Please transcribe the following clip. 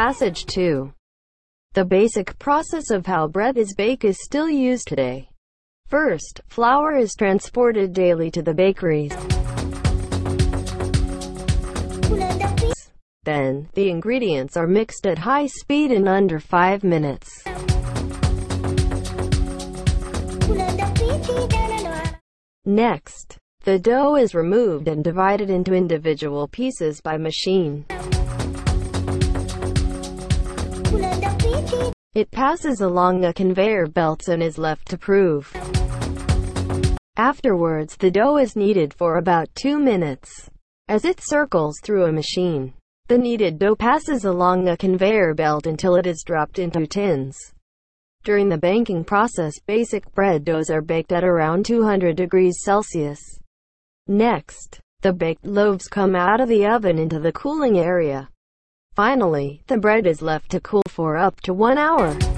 Passage 2. The basic process of how bread is baked is still used today. First, flour is transported daily to the bakeries. Then, the ingredients are mixed at high speed in under 5 minutes. Next, the dough is removed and divided into individual pieces by machine. It passes along a conveyor belt and is left to proof. Afterwards, the dough is kneaded for about 2 minutes. As it circles through a machine, the kneaded dough passes along a conveyor belt until it is dropped into tins. During the baking process, basic bread doughs are baked at around 200 degrees Celsius. Next, the baked loaves come out of the oven into the cooling area. Finally, the bread is left to cool for up to 1 hour.